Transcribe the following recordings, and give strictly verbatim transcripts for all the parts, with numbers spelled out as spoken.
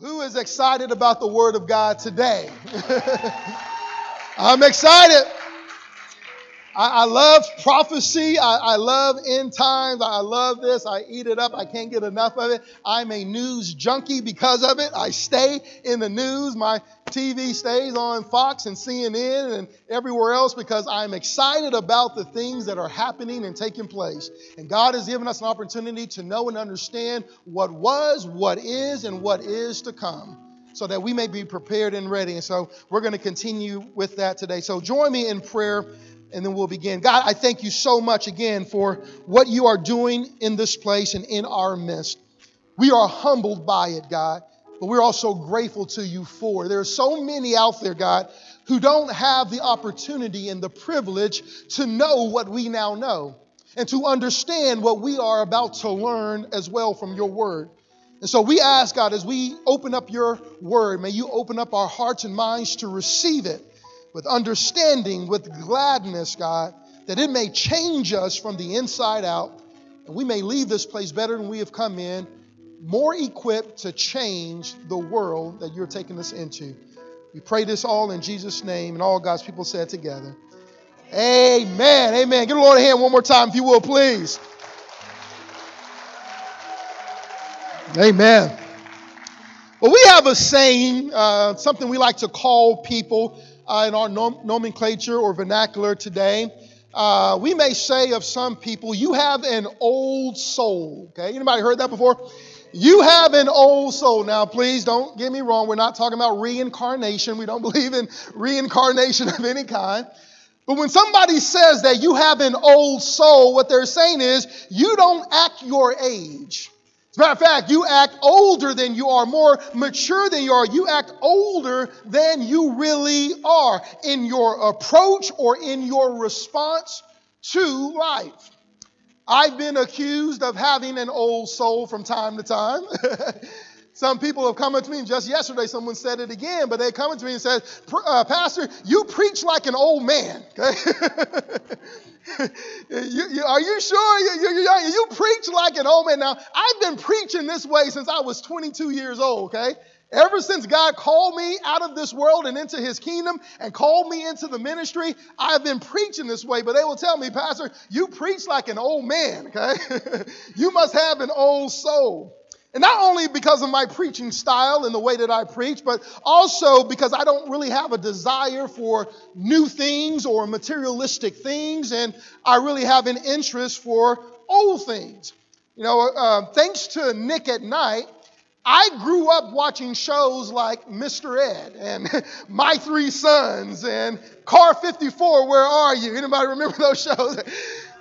Who is excited about the Word of God today? I'm excited. I, I love prophecy. I, I love end times. I love this. I eat it up. I can't get enough of it. I'm a news junkie because of it. I stay in the news. My T V stays on Fox and C N N and everywhere else because I'm excited about the things that are happening and taking place. And God has given us an opportunity to know and understand what was, what is, and what is to come, so that we may be prepared and ready. And so we're going to continue with that today. So join me in prayer, and then we'll begin. God, I thank you so much again for what you are doing in this place and in our midst. We are humbled by it, God, but we're also grateful to you for it. There are so many out there, God, who don't have the opportunity and the privilege to know what we now know and to understand what we are about to learn as well from your word. And so we ask, God, as we open up your word, may you open up our hearts and minds to receive it with understanding, with gladness, God, that it may change us from the inside out, and we may leave this place better than we have come in, more equipped to change the world that you're taking us into. We pray this all in Jesus' name, and all God's people said together, amen, amen. Give the Lord a hand one more time, if you will, please. Amen. Well, we have a saying, uh, something we like to call people Uh, in our nom- nomenclature or vernacular today. Uh, we may say of some people, you have an old soul. Okay, anybody heard that before? You have an old soul. Now, please don't get me wrong. We're not talking about reincarnation. We don't believe in reincarnation of any kind. But when somebody says that you have an old soul, what they're saying is you don't act your age. As a matter of fact, you act older than you are, more mature than you are. You act older than you really are in your approach or in your response to life. I've been accused of having an old soul from time to time. Some people have come up to me, and just yesterday someone said it again, but they come to me and said, uh, Pastor, you preach like an old man. Okay? you, you, are you sure? You, you, you, you preach like an old man. Now, I've been preaching this way since I was twenty-two years old, okay? Ever since God called me out of this world and into his kingdom and called me into the ministry, I've been preaching this way. But they will tell me, Pastor, you preach like an old man, okay? You must have an old soul. And not only because of my preaching style and the way that I preach, but also because I don't really have a desire for new things or materialistic things, and I really have an interest for old things. You know, uh, thanks to Nick at Night, I grew up watching shows like Mister Ed and My Three Sons and Car fifty-four, Where Are You? Anybody remember those shows?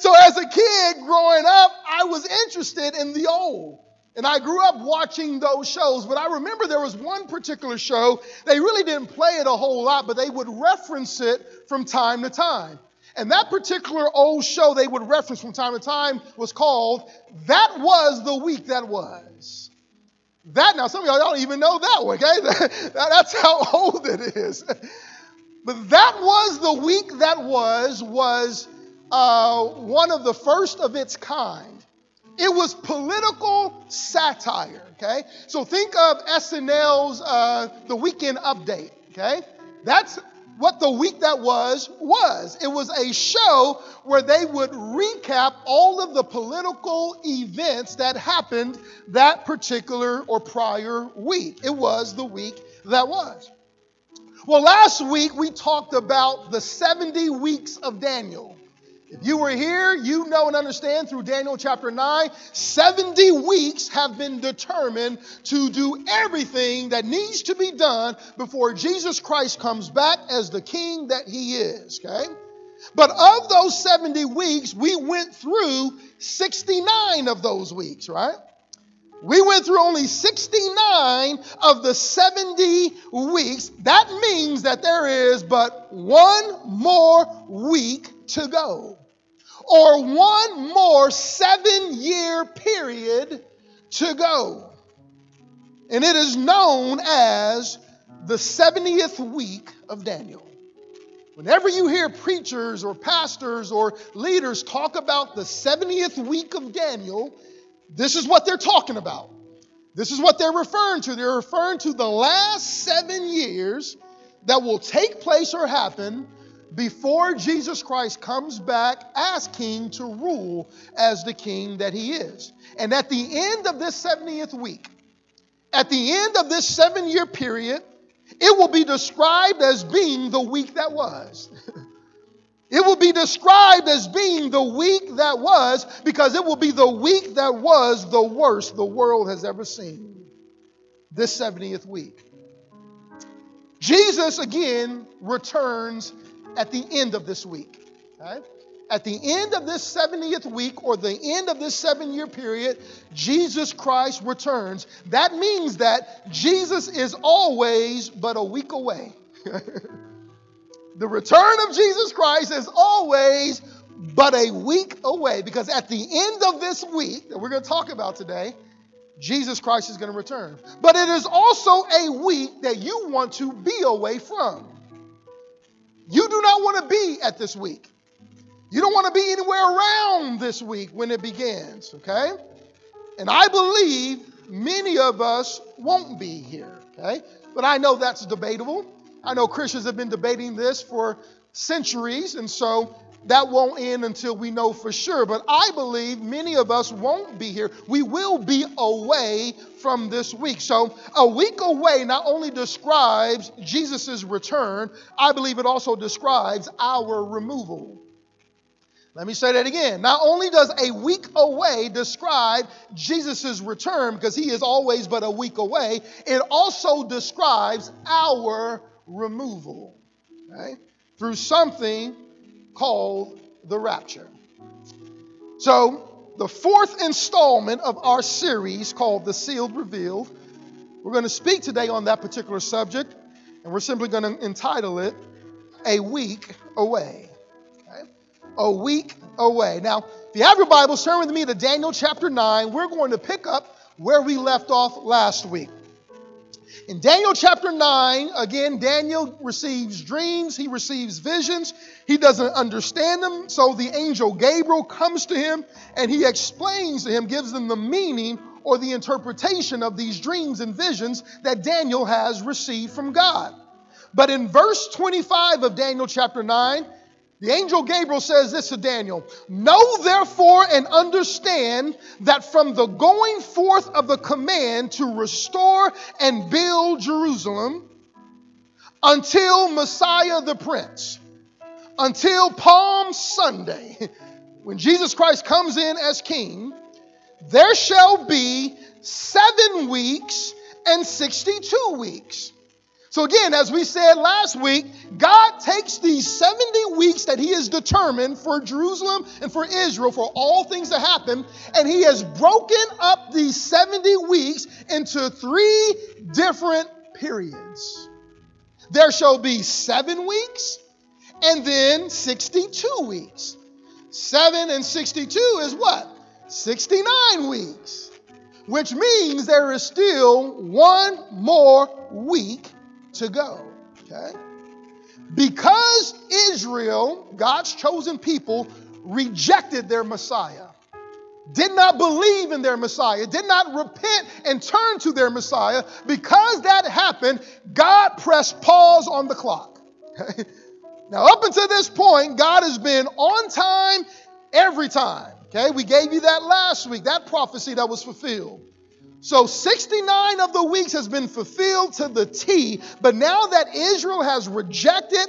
So as a kid growing up, I was interested in the old. And I grew up watching those shows, but I remember there was one particular show, they really didn't play it a whole lot, but they would reference it from time to time. And that particular old show they would reference from time to time was called, That Was the Week That Was. That, now some of y'all don't even know that one, okay? That's how old it is. But That Was the Week That Was, was uh, one of the first of its kind. It was political satire, okay? So think of S N L's uh, The Weekend Update, okay? That's what The Week That Was was. It was a show where they would recap all of the political events that happened that particular or prior week. It was The Week That Was. Well, last week we talked about the seventy weeks of Daniel. If you were here, you know and understand through Daniel chapter nine, seventy weeks have been determined to do everything that needs to be done before Jesus Christ comes back as the king that he is, okay? But of those seventy weeks, we went through sixty-nine of those weeks, right? We went through only sixty-nine of the seventy weeks. That means that there is but one more week to go, or one more seven-year period to go. And it is known as the seventieth week of Daniel. Whenever you hear preachers or pastors or leaders talk about the seventieth week of Daniel, this is what they're talking about. This is what they're referring to. They're referring to the last seven years that will take place or happen before Jesus Christ comes back as king to rule as the king that he is. And at the end of this seventieth week, at the end of this seven-year period, it will be described as being the week that was. It will be described as being the week that was, because it will be the week that was the worst the world has ever seen. This seventieth week. Jesus, again, returns at the end of this week. Right? At the end of this seventieth week, or the end of this seven-year period, Jesus Christ returns. That means that Jesus is always but a week away. The return of Jesus Christ is always but a week away, because at the end of this week that we're going to talk about today, Jesus Christ is going to return. But it is also a week that you want to be away from. You do not want to be at this week. You don't want to be anywhere around this week when it begins, okay? And I believe many of us won't be here, okay? But I know that's debatable. I know Christians have been debating this for centuries, and so that won't end until we know for sure. But I believe many of us won't be here. We will be away from this week. So a week away not only describes Jesus' return, I believe it also describes our removal. Let me say that again. Not only does a week away describe Jesus' return, because he is always but a week away, it also describes our removal, right? Through something called the rapture. So the fourth installment of our series called The Sealed Revealed, we're going to speak today on that particular subject, and we're simply going to entitle it A Week Away. Okay? A Week Away. Now, if you have your Bibles, turn with me to Daniel chapter nine. We're going to pick up where we left off last week. In Daniel chapter nine, again, Daniel receives dreams. He receives visions. He doesn't understand them. So the angel Gabriel comes to him and he explains to him, gives him the meaning or the interpretation of these dreams and visions that Daniel has received from God. But in verse twenty-five of Daniel chapter nine, the angel Gabriel says this to Daniel: "Know therefore and understand that from the going forth of the command to restore and build Jerusalem until Messiah the Prince, until Palm Sunday, when Jesus Christ comes in as King, there shall be seven weeks and sixty-two weeks." So again, as we said last week, God takes these seventy weeks that he has determined for Jerusalem and for Israel, for all things to happen, and he has broken up these seventy weeks into three different periods. There shall be seven weeks and then sixty-two weeks. Seven and sixty-two is what? sixty-nine weeks, which means there is still one more week to go, okay? Because Israel, God's chosen people, rejected their Messiah, did not believe in their Messiah, did not repent and turn to their Messiah, because that happened, God pressed pause on the clock. Okay? Now, up until this point, God has been on time every time, okay? We gave you that last week, that prophecy that was fulfilled. So sixty-nine of the weeks has been fulfilled to the T, but now that Israel has rejected,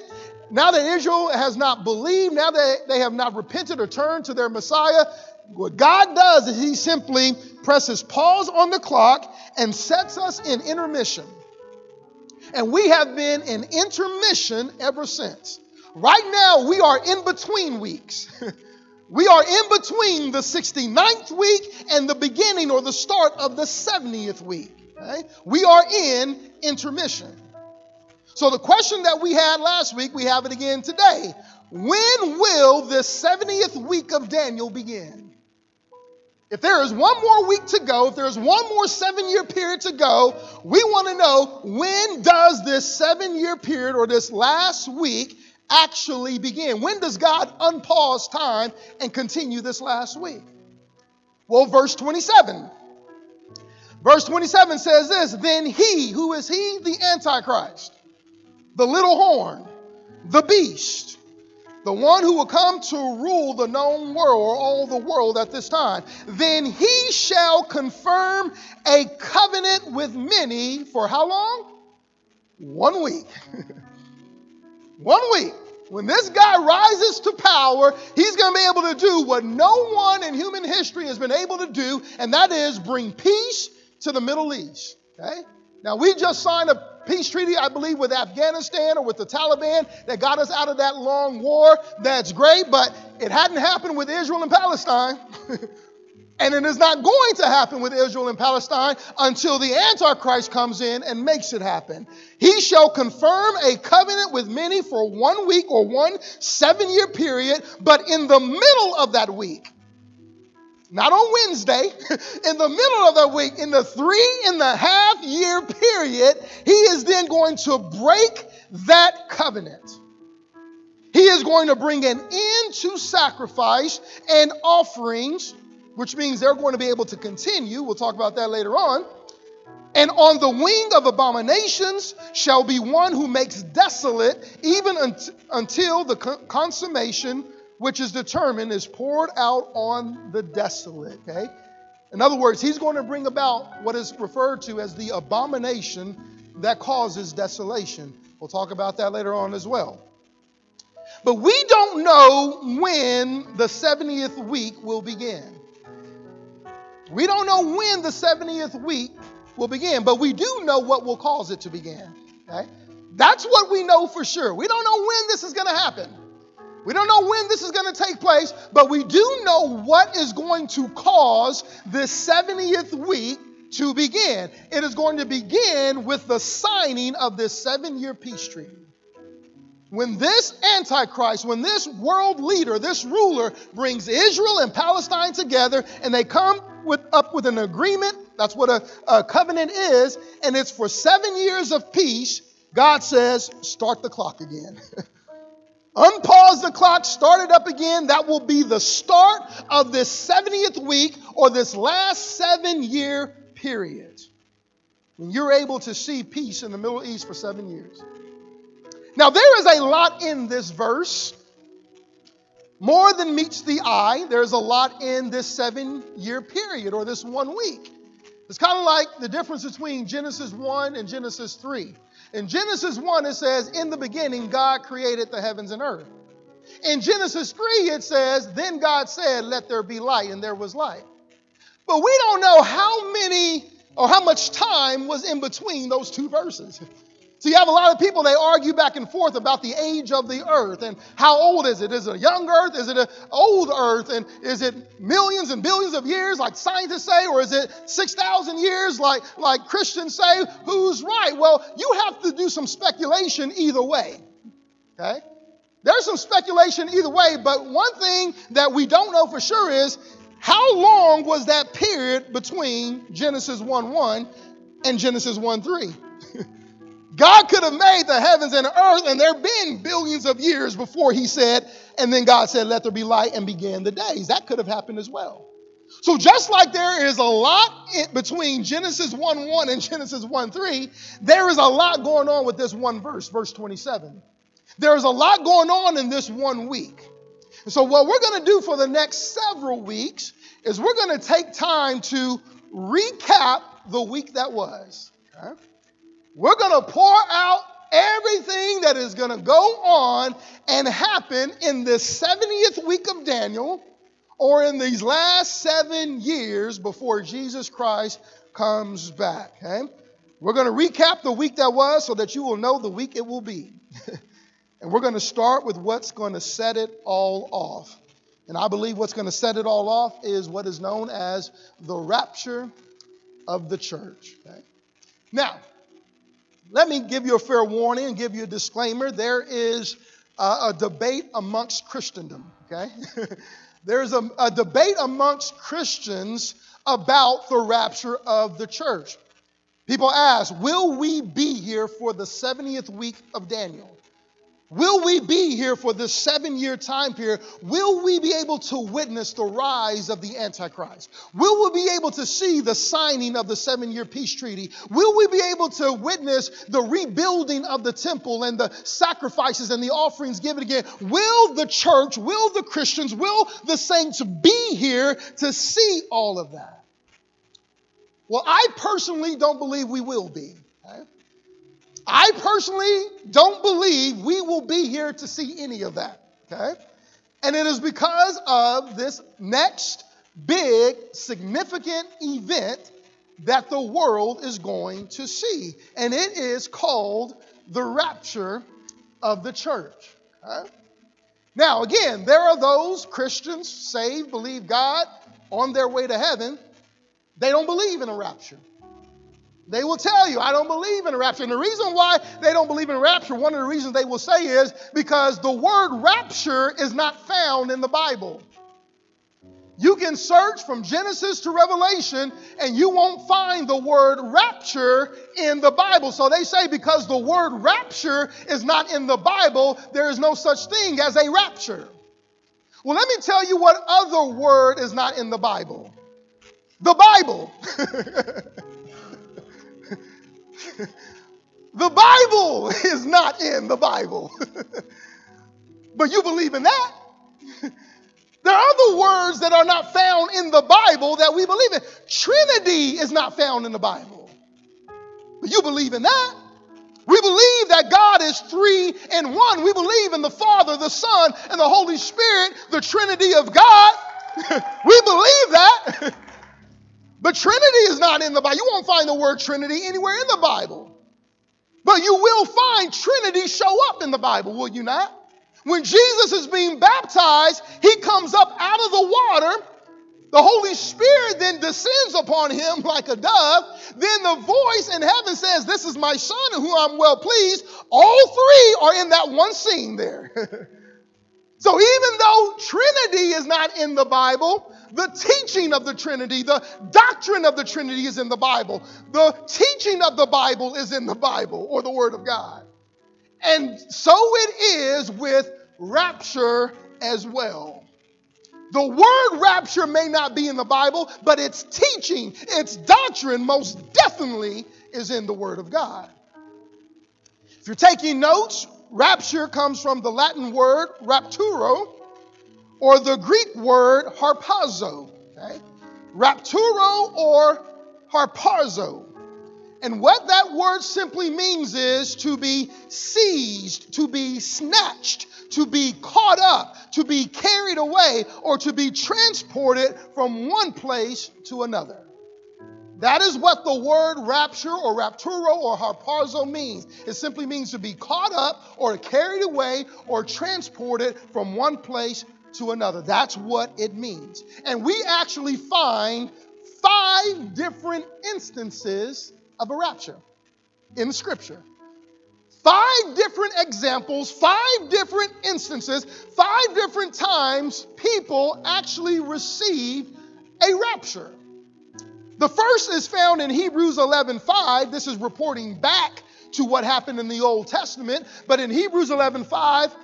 now that Israel has not believed, now that they have not repented or turned to their Messiah, what God does is he simply presses pause on the clock and sets us in intermission. And we have been in intermission ever since. Right now, we are in between weeks. We are in between the sixty-ninth week and the beginning or the start of the seventieth week. Okay? We are in intermission. So the question that we had last week, we have it again today. When will this seventieth week of Daniel begin? If there is one more week to go, if there's one more seven-year period to go, we want to know, when does this seven-year period or this last week actually begin? When does God unpause time and continue this last week? Well, verse twenty-seven. Verse twenty-seven says this, then he, who is he? The Antichrist, the little horn, the beast, the one who will come to rule the known world or all the world at this time. Then he shall confirm a covenant with many for how long? One week. One week. When this guy rises to power, he's going to be able to do what no one in human history has been able to do, and that is bring peace to the Middle East. Okay? Now, we just signed a peace treaty, I believe, with Afghanistan or with the Taliban that got us out of that long war. That's great, but it hadn't happened with Israel and Palestine. And it is not going to happen with Israel and Palestine until the Antichrist comes in and makes it happen. He shall confirm a covenant with many for one week or one seven-year period, but in the middle of that week, not on Wednesday, in the middle of that week, in the three and a half year period, he is then going to break that covenant. He is going to bring an end to sacrifice and offerings, which means they're going to be able to continue. We'll talk about that later on. And on the wing of abominations shall be one who makes desolate, even unt- until the co- consummation which is determined, is poured out on the desolate. Okay? In other words, he's going to bring about what is referred to as the abomination that causes desolation. We'll talk about that later on as well. But we don't know when the seventieth week will begin. We don't know when the seventieth week will begin, but we do know what will cause it to begin. Okay? That's what we know for sure. We don't know when this is going to happen. We don't know when this is going to take place, but we do know what is going to cause this seventieth week to begin. It is going to begin with the signing of this seven-year peace treaty. When this Antichrist, when this world leader, this ruler brings Israel and Palestine together and they come with, up with an agreement, that's what a, a covenant is, and it's for seven years of peace, God says, start the clock again. Unpause the clock, start it up again. That will be the start of this seventieth week or this last seven-year period. When you're able to see peace in the Middle East for seven years. Now, there is a lot in this verse. More than meets the eye, there's a lot in this seven-year period or this one week. It's kind of like the difference between Genesis one and Genesis three. In Genesis one, it says, in the beginning, God created the heavens and earth. In Genesis three, it says, then God said, let there be light, and there was light. But we don't know how many or how much time was in between those two verses. So you have a lot of people, they argue back and forth about the age of the earth and how old is it? Is it a young earth? Is it an old earth? And is it millions and billions of years like scientists say? Or is it six thousand years like, like Christians say? Who's right? Well, you have to do some speculation either way. Okay? There's some speculation either way, but one thing that we don't know for sure is how long was that period between Genesis one one and Genesis one three? God could have made the heavens and the earth, and there have been billions of years before he said, and then God said, let there be light, and began the days. That could have happened as well. So just like there is a lot in between Genesis one one and Genesis one three, there is a lot going on with this one verse, verse twenty-seven. There is a lot going on in this one week. And so what we're going to do for the next several weeks is we're going to take time to recap the week that was. Okay? We're going to pour out everything that is going to go on and happen in this seventieth week of Daniel or in these last seven years before Jesus Christ comes back. Okay? We're going to recap the week that was so that you will know the week it will be. And we're going to start with what's going to set it all off. And I believe what's going to set it all off is what is known as the rapture of the church. Okay? Now, let me give you a fair warning and give you a disclaimer. There is a, a debate amongst Christendom, okay? There's a, a debate amongst Christians about the rapture of the church. People ask, will we be here for the seventieth week of Daniel? Will we be here for this seven-year time period? Will we be able to witness the rise of the Antichrist? Will we be able to see the signing of the seven-year peace treaty? Will we be able to witness the rebuilding of the temple and the sacrifices and the offerings given again? Will the church, will the Christians, will the saints be here to see all of that? Well, I personally don't believe we will be. Right? I personally don't believe we will be here to see any of that, okay? And it is because of this next big, significant event that the world is going to see. And it is called the rapture of the church, okay? Now, again, there are those Christians, saved, believe God, on their way to heaven. They don't believe in a rapture. They will tell you, I don't believe in a rapture. And the reason why they don't believe in a rapture, one of the reasons they will say is because the word rapture is not found in the Bible. You can search from Genesis to Revelation and you won't find the word rapture in the Bible. So they say because the word rapture is not in the Bible, there is no such thing as a rapture. Well, let me tell you what other word is not in the Bible. The Bible. The Bible is not in the Bible. But you believe in that. There are other words that are not found in the Bible that we believe in. Trinity is not found in the Bible. But you believe in that. We believe that God is three in one. We believe in the Father, the Son, and the Holy Spirit, the Trinity of God. We believe that. But Trinity is not in the Bible. You won't find the word Trinity anywhere in the Bible. But you will find Trinity show up in the Bible, will you not? When Jesus is being baptized, he comes up out of the water. The Holy Spirit then descends upon him like a dove. Then the voice in heaven says, "This is my son in whom I'm well pleased." All three are in that one scene there. So even though Trinity is not in the Bible, the teaching of the Trinity, the doctrine of the Trinity is in the Bible. The teaching of the Bible is in the Bible, or the Word of God. And so it is with rapture as well. The word rapture may not be in the Bible, but its teaching, its doctrine most definitely is in the Word of God. If you're taking notes, rapture comes from the Latin word rapturo, or the Greek word harpazo. Okay? Rapturo or harpazo. And what that word simply means is to be seized, to be snatched, to be caught up, to be carried away, or to be transported from one place to another. That is what the word rapture or rapturo or harpazo means. It simply means to be caught up or carried away or transported from one place to another. That's what it means. And we actually find five different instances of a rapture in Scripture. Five different examples, five different instances, five different times people actually receive a rapture. The first is found in Hebrews eleven five. This is reporting back to what happened in the Old Testament. But in Hebrews eleven five,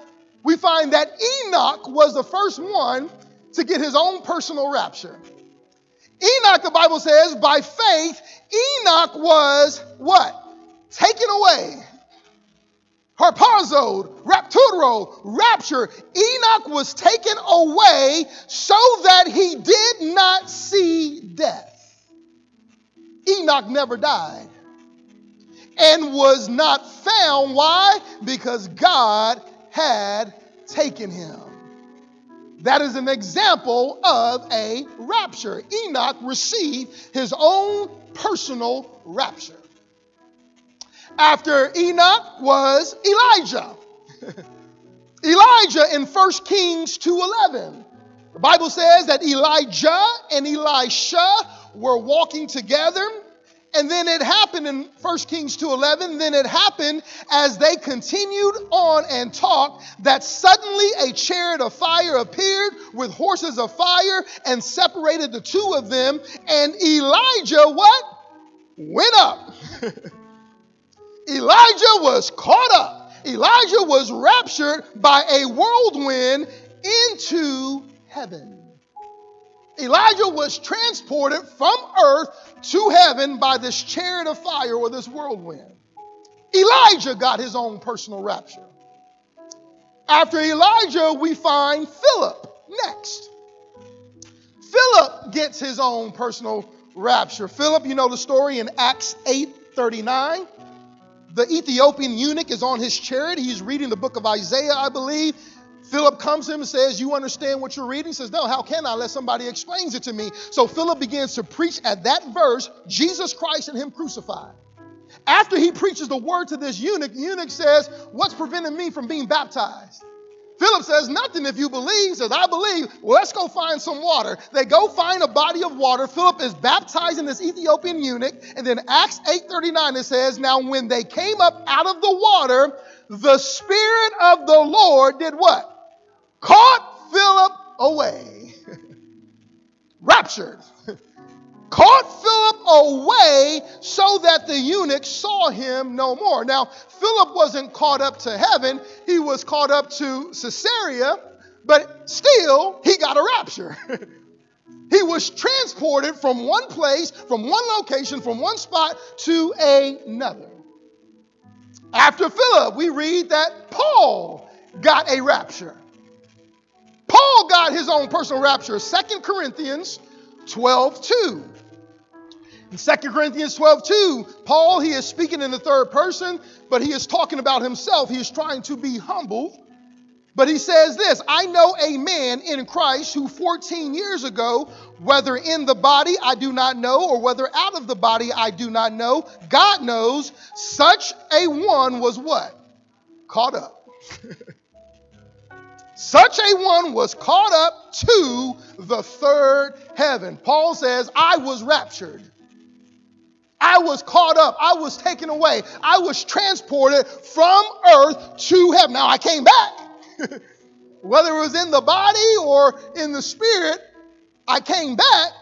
we find that Enoch was the first one to get his own personal rapture. Enoch, the Bible says, by faith, Enoch was what? Taken away. Harpazoed, rapturo, rapture. Enoch was taken away so that he did not see death. Enoch never died and was not found. Why? Because God had taken him. That is an example of a rapture. Enoch received his own personal rapture. After Enoch was Elijah. Elijah in First Kings two eleven. The Bible says that Elijah and Elisha were walking together. And then it happened in First Kings two eleven. Then it happened as they continued on and talked that suddenly a chariot of fire appeared with horses of fire and separated the two of them. And Elijah, what? Went up. Elijah was caught up. Elijah was raptured by a whirlwind into heaven. Elijah was transported from earth to heaven by this chariot of fire or this whirlwind. Elijah got his own personal rapture. After Elijah, we find Philip next. Philip gets his own personal rapture. Philip, you know the story in Acts eight thirty-nine. The Ethiopian eunuch is on his chariot. He's reading the book of Isaiah, I believe. Philip comes to him and says, "You understand what you're reading?" He says, "No, how can I unless somebody explains it to me?" So Philip begins to preach at that verse, Jesus Christ and him crucified. After he preaches the word to this eunuch, the eunuch says, "What's preventing me from being baptized?" Philip says, "Nothing if you believe." He says, "I believe. Well, let's go find some water." They go find a body of water. Philip is baptizing this Ethiopian eunuch. And then Acts eight thirty-nine, it says, "Now when they came up out of the water, the Spirit of the Lord did what? Caught Philip away." Raptured. Caught Philip away so that the eunuch saw him no more. Now, Philip wasn't caught up to heaven. He was caught up to Caesarea, but still he got a rapture. He was transported from one place, from one location, from one spot to another. After Philip, we read that Paul got a rapture. Paul got his own personal rapture. Second Corinthians twelve two. In Second Corinthians twelve two, Paul, he is speaking in the third person, but he is talking about himself. He is trying to be humble. But he says this, "I know a man in Christ who fourteen years ago, whether in the body I do not know, or whether out of the body I do not know, God knows, such a one was what? Caught up." Such a one was caught up to the third heaven. Paul says, "I was raptured. I was caught up. I was taken away. I was transported from earth to heaven." Now I came back. Whether it was in the body or in the spirit, I came back,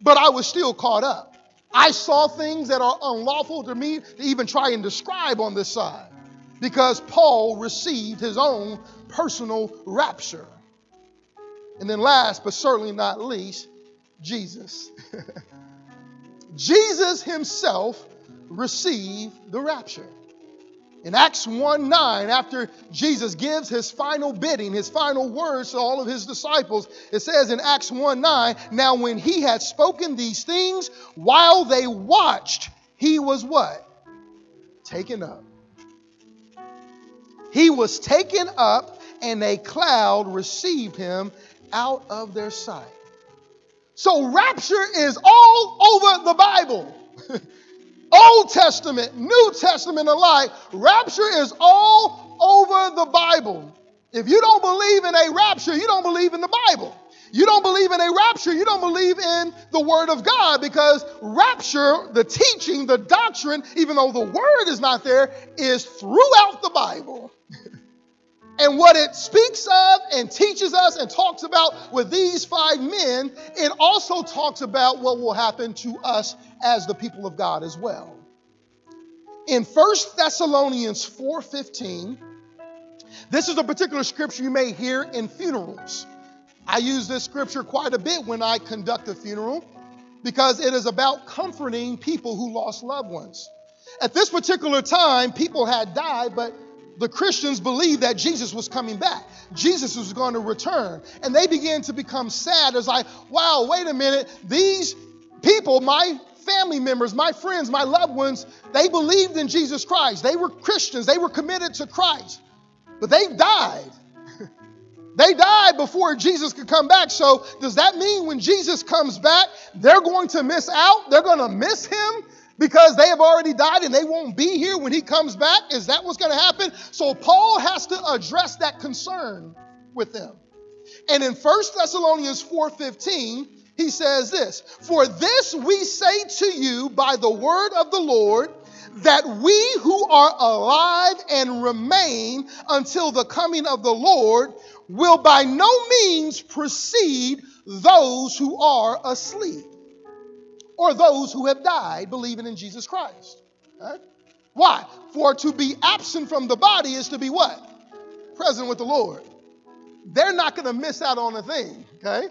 but I was still caught up. I saw things that are unlawful to me to even try and describe on this side, because Paul received his own personal rapture. And then last, but certainly not least, Jesus. Jesus himself received the rapture. In Acts one nine, after Jesus gives his final bidding, his final words to all of his disciples, it says in Acts one nine, "Now when he had spoken these things, while they watched, he was what? Taken up. He was taken up, and a cloud received him out of their sight." So rapture is all over the Bible. Old Testament, New Testament alike. Rapture is all over the Bible. If you don't believe in a rapture, you don't believe in the Bible. You don't believe in a rapture, you don't believe in the word of God, because rapture, the teaching, the doctrine, even though the word is not there, is throughout the Bible. And what it speaks of and teaches us and talks about with these five men, it also talks about what will happen to us as the people of God as well. In First Thessalonians four fifteen, this is a particular scripture you may hear in funerals. I use this scripture quite a bit when I conduct a funeral, because it is about comforting people who lost loved ones. At this particular time, people had died, but the Christians believed that Jesus was coming back. Jesus was going to return. And they began to become sad. It's like, wow, wait a minute. These people, my family members, my friends, my loved ones, they believed in Jesus Christ. They were Christians. They were committed to Christ. But they've died. They died before Jesus could come back. So does that mean when Jesus comes back, they're going to miss out? They're going to miss him because they have already died and they won't be here when he comes back? Is that what's going to happen? So Paul has to address that concern with them. And in First Thessalonians four fifteen, he says this, "For this we say to you by the word of the Lord, that we who are alive and remain until the coming of the Lord will by no means precede those who are asleep," or those who have died believing in Jesus Christ. Right? Why? For to be absent from the body is to be what? Present with the Lord. They're not going to miss out on a thing, okay?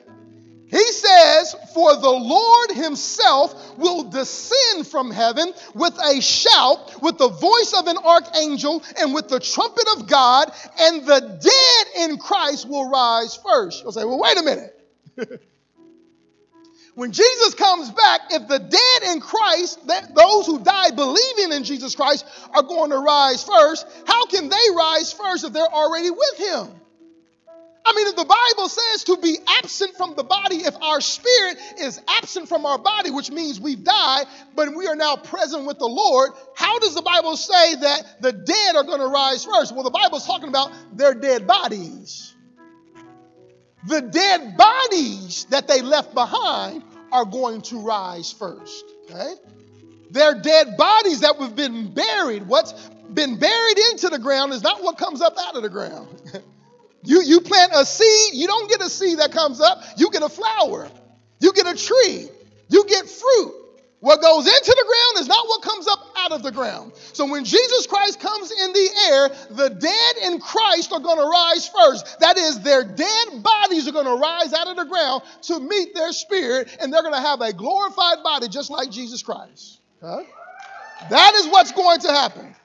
He says, for the Lord himself will descend from heaven with a shout, with the voice of an archangel, and with the trumpet of God, and the dead in Christ will rise first. You'll say, well, wait a minute. When Jesus comes back, if the dead in Christ, that those who die believing in Jesus Christ are going to rise first, how can they rise first if they're already with him? I mean, if the Bible says to be absent from the body, if our spirit is absent from our body, which means we've died, but we are now present with the Lord, how does the Bible say that the dead are going to rise first? Well, the Bible's talking about their dead bodies. The dead bodies that they left behind are going to rise first, okay? Their dead bodies that have been buried. What's been buried into the ground is not what comes up out of the ground. You, you plant a seed, you don't get a seed that comes up. You get a flower. You get a tree. You get fruit. What goes into the ground is not what comes up out of the ground. So when Jesus Christ comes in the air, the dead in Christ are going to rise first. That is, their dead bodies are going to rise out of the ground to meet their spirit, and they're going to have a glorified body just like Jesus Christ. Huh? That is what's going to happen.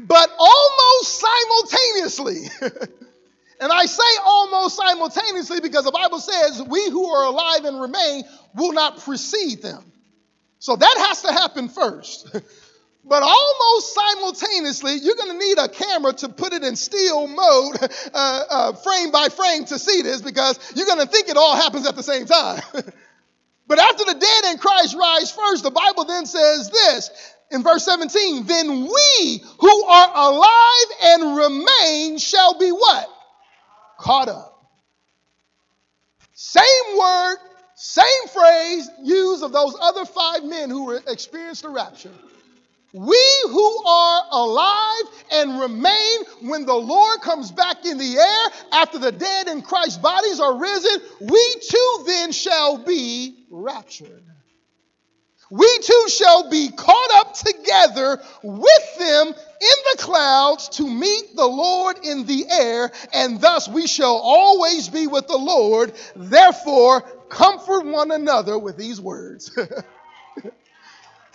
But almost simultaneously, and I say almost simultaneously because the Bible says we who are alive and remain will not precede them. So that has to happen first. But almost simultaneously, you're going to need a camera to put it in still mode, uh, uh, frame by frame to see this, because you're going to think it all happens at the same time. But after the dead in Christ rise first, the Bible then says this, in verse seventeen, then we who are alive and remain shall be what? Caught up. Same word, same phrase used of those other five men who experienced the rapture. We who are alive and remain when the Lord comes back in the air, after the dead in Christ's bodies are risen, we too then shall be raptured. We too shall be caught up together with them in the clouds to meet the Lord in the air, and thus we shall always be with the Lord. Therefore, comfort one another with these words.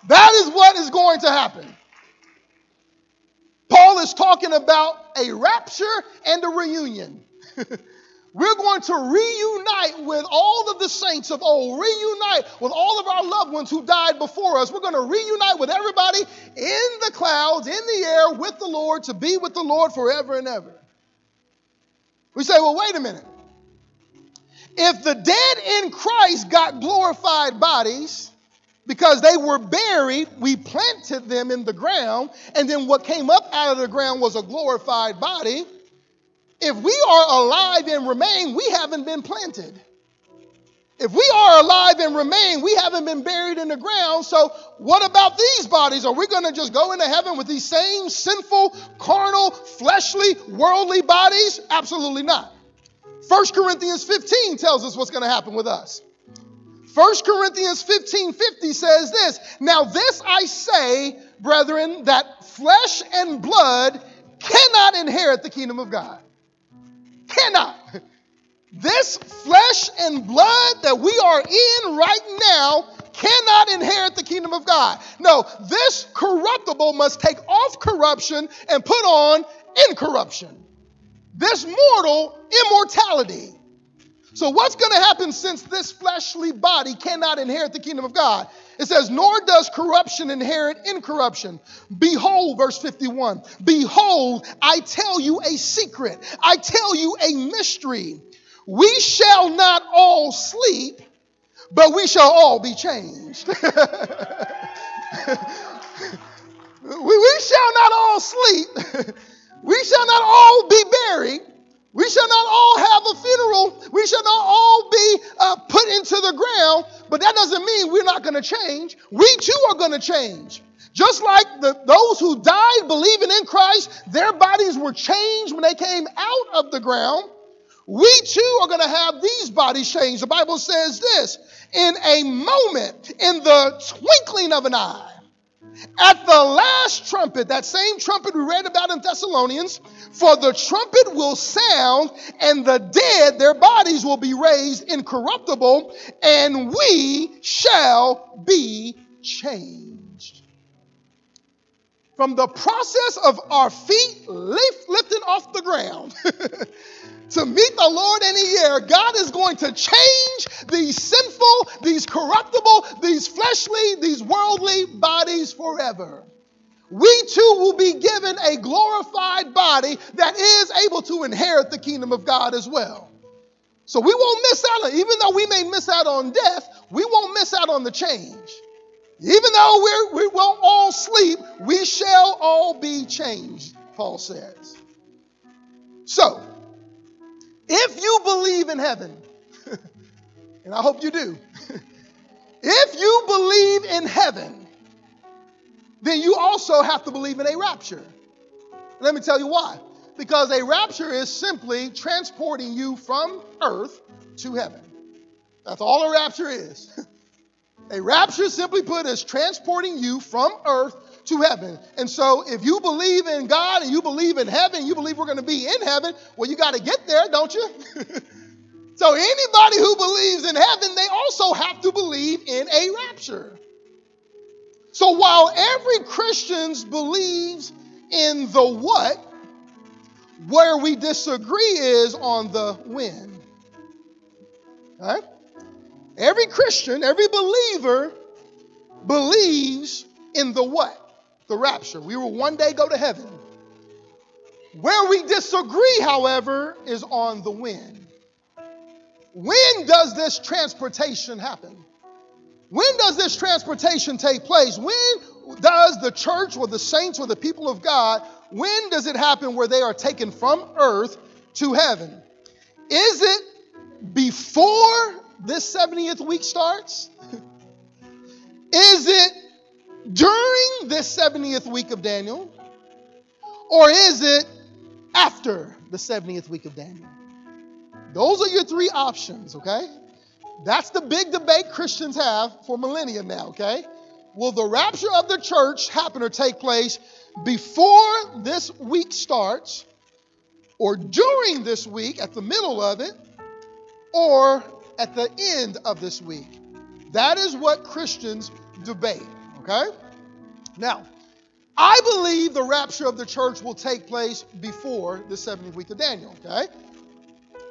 That is what is going to happen. Paul is talking about a rapture and a reunion. We're going to reunite with all of the saints of old, reunite with all of our loved ones who died before us. We're going to reunite with everybody in the clouds, in the air, with the Lord, to be with the Lord forever and ever. We say, well, wait a minute. If the dead in Christ got glorified bodies because they were buried, we planted them in the ground, and then what came up out of the ground was a glorified body. If we are alive and remain, we haven't been planted. If we are alive and remain, we haven't been buried in the ground. So what about these bodies? Are we going to just go into heaven with these same sinful, carnal, fleshly, worldly bodies? Absolutely not. First Corinthians fifteen tells us what's going to happen with us. First Corinthians fifteen fifty says this, now this I say, brethren, that flesh and blood cannot inherit the kingdom of God. Cannot. This flesh and blood that we are in right now cannot inherit the kingdom of God. No, this corruptible must take off corruption and put on incorruption. This mortal, immortality. So what's going to happen since this fleshly body cannot inherit the kingdom of God? It says, nor does corruption inherit incorruption. Behold, verse fifty-one, behold, I tell you a secret. I tell you a mystery. We shall not all sleep, but we shall all be changed. we, we shall not all sleep. We shall not all be buried. We shall not all have a funeral. We shall not all be uh, put into the ground. But that doesn't mean we're not going to change. We too are going to change. Just like the, those who died believing in Christ, their bodies were changed when they came out of the ground. We too are going to have these bodies changed. The Bible says this, in a moment, in the twinkling of an eye, At the last trumpet, that same trumpet we read about in Thessalonians, for the trumpet will sound, and the dead, their bodies will be raised incorruptible, and we shall be changed. From the process of our feet lift, lifting off the ground to meet the Lord in the air, God is going to change these sinful, these corruptible, these fleshly, these worldly bodies forever. We too will be given a glorified body that is able to inherit the kingdom of God as well. So we won't miss out, even though we may miss out on death, we won't miss out on the change. Even though we're, we won't all sleep, we shall all be changed, Paul says. So, if you believe in heaven, and I hope you do, if you believe in heaven, then you also have to believe in a rapture. Let me tell you why. Because a rapture is simply transporting you from earth to heaven. That's all a rapture is. A rapture, simply put, is transporting you from earth to heaven. And so if you believe in God and you believe in heaven, you believe we're going to be in heaven, well, you got to get there, don't you? So anybody who believes in heaven, they also have to believe in a rapture. So while every Christian believes in the what, where we disagree is on the when. All right? Every Christian, every believer believes in the what? The rapture. We will one day go to heaven. Where we disagree, however, is on the when. When does this transportation happen? When does this transportation take place? When does the church or the saints or the people of God, when does it happen where they are taken from earth to heaven? Is it before this seventieth week starts? Is it during this seventieth week of Daniel? Or is it after the seventieth week of Daniel? Those are your three options, okay? That's the big debate Christians have for millennia now, okay? Will the rapture of the church happen or take place before this week starts, or during this week at the middle of it, or at the end of this week? That is what Christians debate, okay? Now, I believe the rapture of the church will take place before the seventieth week of Daniel, okay?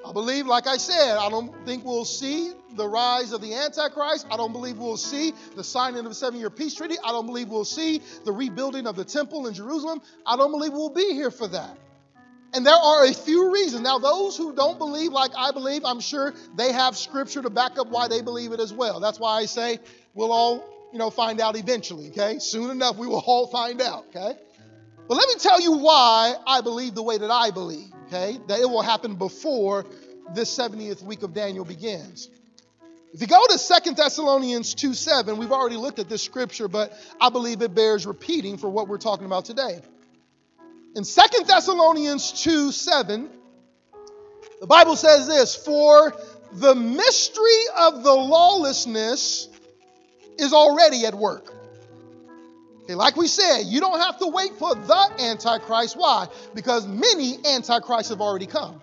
I believe, like I said, I don't think we'll see the rise of the Antichrist. I don't believe we'll see the signing of the seven-year peace treaty. I don't believe we'll see the rebuilding of the temple in Jerusalem. I don't believe we'll be here for that. And there are a few reasons. Now, those who don't believe like I believe, I'm sure they have scripture to back up why they believe it as well. That's why I say we'll all, you know, find out eventually, okay? Soon enough, we will all find out, okay? But let me tell you why I believe the way that I believe, okay? That it will happen before this seventieth week of Daniel begins. If you go to Second Thessalonians two seven, we've already looked at this scripture, but I believe it bears repeating for what we're talking about today. In Second Thessalonians two seven, the Bible says this: for the mystery of the lawlessness is already at work. Okay, like we said, you don't have to wait for the Antichrist. Why? Because many Antichrists have already come.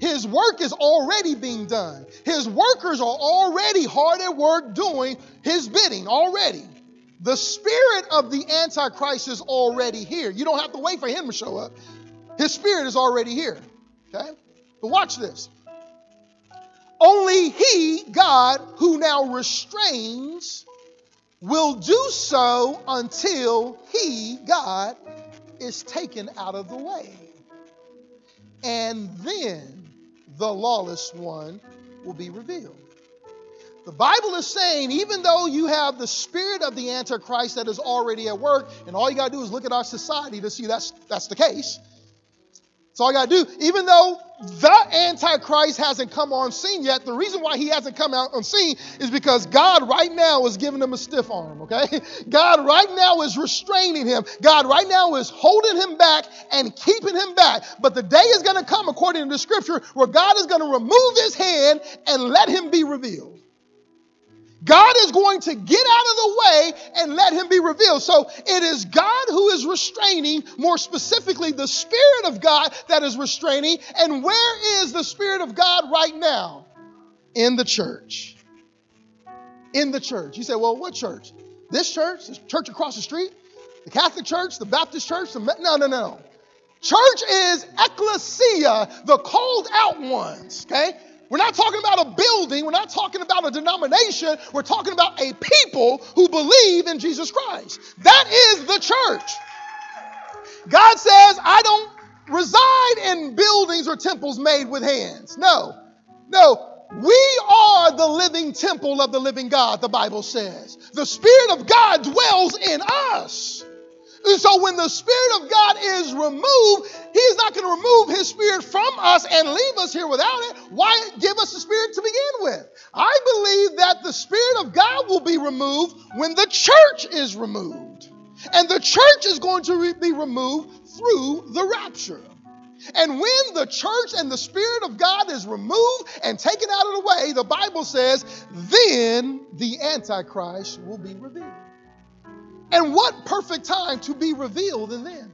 His work is already being done. His workers are already hard at work doing his bidding already. The spirit of the Antichrist is already here. You don't have to wait for him to show up. His spirit is already here. Okay? But watch this. Only he, God, who now restrains, will do so until he, God, is taken out of the way. And then the lawless one will be revealed. The Bible is saying, even though you have the spirit of the Antichrist that is already at work, and all you got to do is look at our society to see that's, that's the case. That's all you got to do. Even though the Antichrist hasn't come on scene yet, the reason why he hasn't come out on scene is because God right now is giving him a stiff arm, okay? God right now is restraining him. God right now is holding him back and keeping him back. But the day is going to come, according to the scripture, where God is going to remove his hand and let him be revealed. God is going to get out of the way and let him be revealed. So it is God who is restraining, more specifically, the Spirit of God that is restraining. And where is the Spirit of God right now? In the church. In the church. You say, well, what church? This church, this church across the street, the Catholic church, the Baptist church. The Me- no, no, no. Church is ecclesia, the called out ones, okay? We're not talking about a building. We're not talking about a denomination. We're talking about a people who believe in Jesus Christ. That is the church. God says, I don't reside in buildings or temples made with hands. No, no. We are the living temple of the living God, the Bible says. The Spirit of God dwells in us. And so when the Spirit of God is removed, he's not going to remove his Spirit from us and leave us here without it. Why give us the Spirit to begin with? I believe that the Spirit of God will be removed when the church is removed. And the church is going to re- be removed through the rapture. And when the church and the Spirit of God is removed and taken out of the way, the Bible says, then the Antichrist will be revealed. And what perfect time to be revealed than then?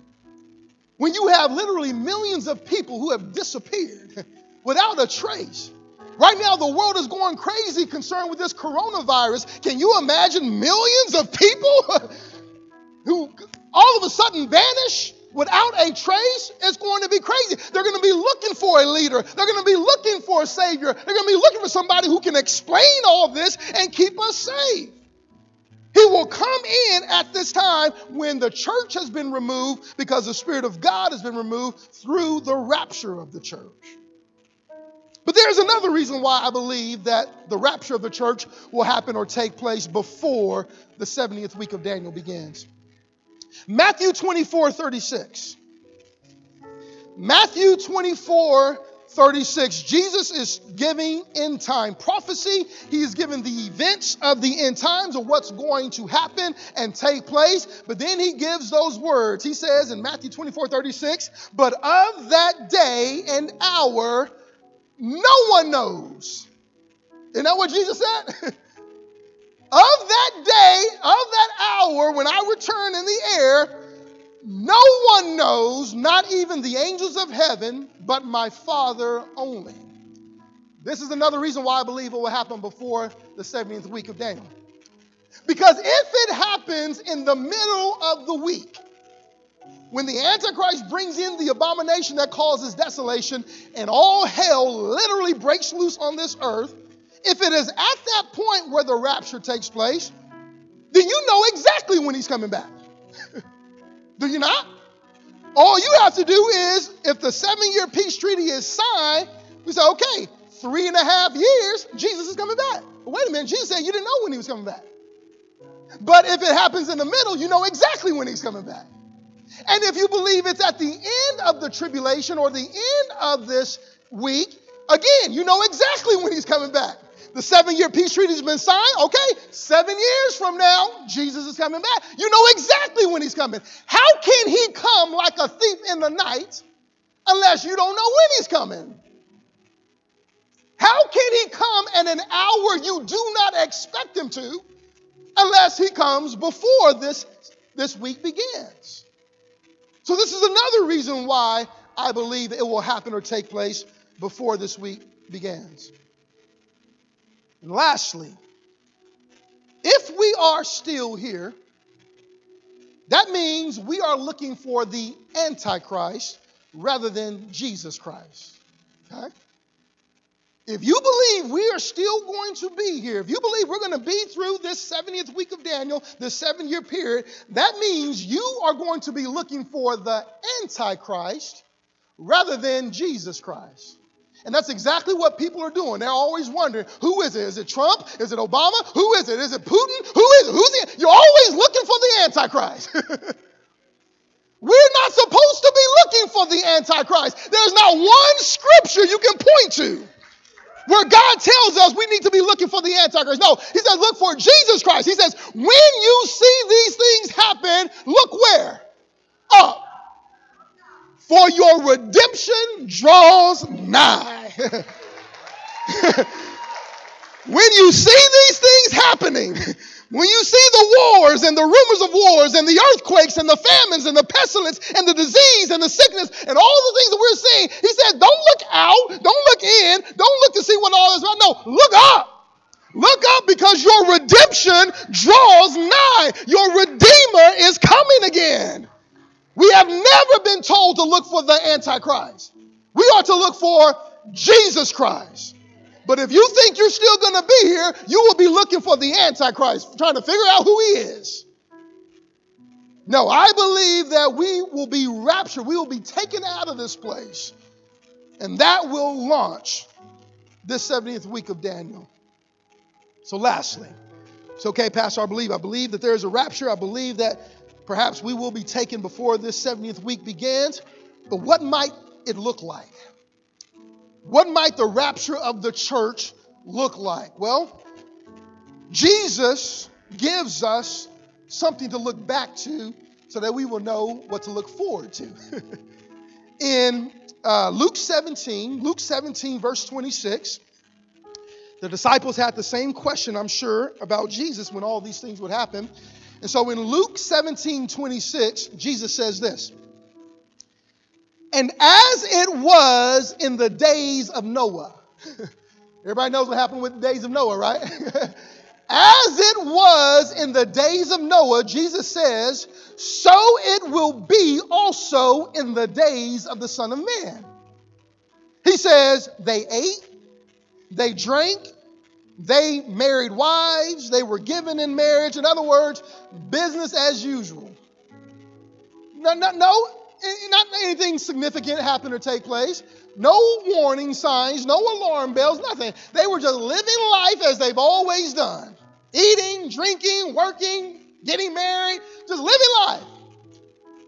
When you have literally millions of people who have disappeared without a trace. Right now, the world is going crazy concerned with this coronavirus. Can you imagine millions of people who all of a sudden vanish? Without a trace, it's going to be crazy. They're going to be looking for a leader. They're going to be looking for a savior. They're going to be looking for somebody who can explain all this and keep us safe. He will come in at this time when the church has been removed because the Spirit of God has been removed through the rapture of the church. But there's another reason why I believe that the rapture of the church will happen or take place before the seventieth week of Daniel begins. Matthew twenty-four thirty-six. Matthew twenty-four thirty-six. Jesus is giving end time prophecy. He is giving the events of the end times of what's going to happen and take place. But then he gives those words. He says in Matthew twenty-four thirty-six, but of that day and hour, no one knows. Isn't that what Jesus said? Of that day, of that hour, when I return in the air, no one knows, not even the angels of heaven, but my Father only. This is another reason why I believe it will happen before the seventieth week of Daniel. Because if it happens in the middle of the week, when the Antichrist brings in the abomination that causes desolation and all hell literally breaks loose on this earth, if it is at that point where the rapture takes place, then you know exactly when he's coming back. Do you not? All you have to do is, if the seven-year peace treaty is signed, we say, okay, three and a half years, Jesus is coming back. But wait a minute, Jesus said you didn't know when he was coming back. But if it happens in the middle, you know exactly when he's coming back. And if you believe it's at the end of the tribulation or the end of this week, again, you know exactly when he's coming back. The seven-year peace treaty has been signed. Okay, seven years from now, Jesus is coming back. You know exactly when he's coming. How can he come like a thief in the night unless you don't know when he's coming? How can he come in an hour you do not expect him to unless he comes before this, this week begins? So this is another reason why I believe it will happen or take place before this week begins. And lastly, if we are still here, that means we are looking for the Antichrist rather than Jesus Christ. Okay? If you believe we are still going to be here, if you believe we're going to be through this seventieth week of Daniel, this seven-year period, that means you are going to be looking for the Antichrist rather than Jesus Christ. And that's exactly what people are doing. They're always wondering, who is it? Is it Trump? Is it Obama? Who is it? Is it Putin? Who is it? Who's it? You're always looking for the Antichrist. We're not supposed to be looking for the Antichrist. There's not one scripture you can point to where God tells us we need to be looking for the Antichrist. No, he says, look for Jesus Christ. He says, when you see these things happen, look where? Up. For your redemption draws nigh. When you see these things happening, when you see the wars and the rumors of wars and the earthquakes and the famines and the pestilence and the disease and the sickness and all the things that we're seeing, he said, don't look out, don't look in, don't look to see what all is right. No, look up. Look up, because your redemption draws nigh. Your Redeemer is coming again. We have never been told to look for the Antichrist. We are to look for Jesus Christ. But if you think you're still going to be here, you will be looking for the Antichrist, trying to figure out who he is. No, I believe that we will be raptured. We will be taken out of this place. And that will launch this seventieth week of Daniel. So lastly, it's okay, Pastor, I believe. I believe that there is a rapture. I believe that perhaps we will be taken before this seventieth week begins. But what might it look like? What might the rapture of the church look like? Well, Jesus gives us something to look back to so that we will know what to look forward to. In uh, Luke seventeen, Luke seventeen, verse twenty-six, the disciples had the same question, I'm sure, about Jesus when all these things would happen. And so in Luke seventeen, twenty-six, Jesus says this: "And as it was in the days of Noah." Everybody knows what happened with the days of Noah, right? "As it was in the days of Noah," Jesus says, "so it will be also in the days of the Son of Man." He says, they ate, they drank, they married wives, they were given in marriage. In other words, business as usual. No, no, no. Not anything significant happened or take place. No warning signs, no alarm bells, nothing. They were just living life as they've always done. Eating, drinking, working, getting married, just living life.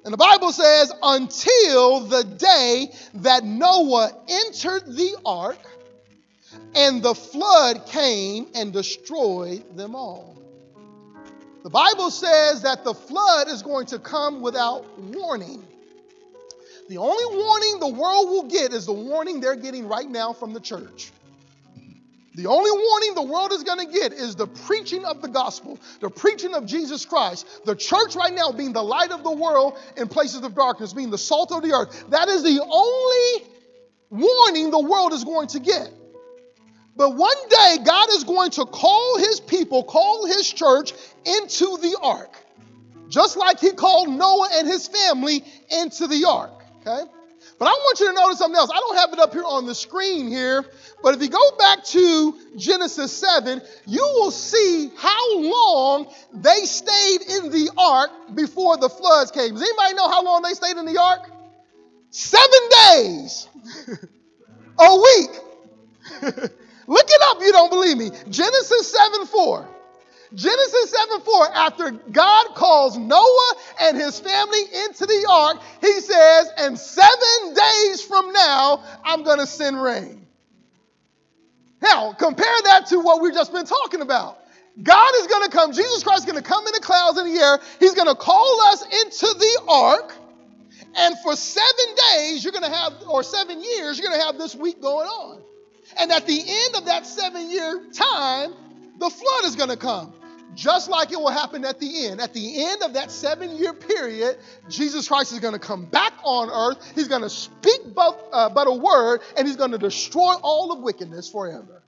And the Bible says, until the day that Noah entered the ark and the flood came and destroyed them all. The Bible says that the flood is going to come without warning. The only warning the world will get is the warning they're getting right now from the church. The only warning the world is going to get is the preaching of the gospel, the preaching of Jesus Christ. The church right now being the light of the world in places of darkness, being the salt of the earth. That is the only warning the world is going to get. But one day God is going to call his people, call his church into the ark, just like he called Noah and his family into the ark. Okay? But I want you to notice something else. I don't have it up here on the screen here, but if you go back to Genesis seven, you will see how long they stayed in the ark before the floods came. Does anybody know how long they stayed in the ark? Seven days. A week. Look it up if you don't believe me. Genesis seven four. Genesis seven four, after God calls Noah and his family into the ark, he says, and seven days from now, I'm going to send rain. Now, compare that to what we've just been talking about. God is going to come. Jesus Christ is going to come in the clouds in the air. He's going to call us into the ark. And for seven days, you're going to have, or seven years, you're going to have this week going on. And at the end of that seven year time, the flood is going to come, just like it will happen at the end. At the end of that seven-year period, Jesus Christ is going to come back on earth. He's going to speak but, uh, but a word, and he's going to destroy all of wickedness forever.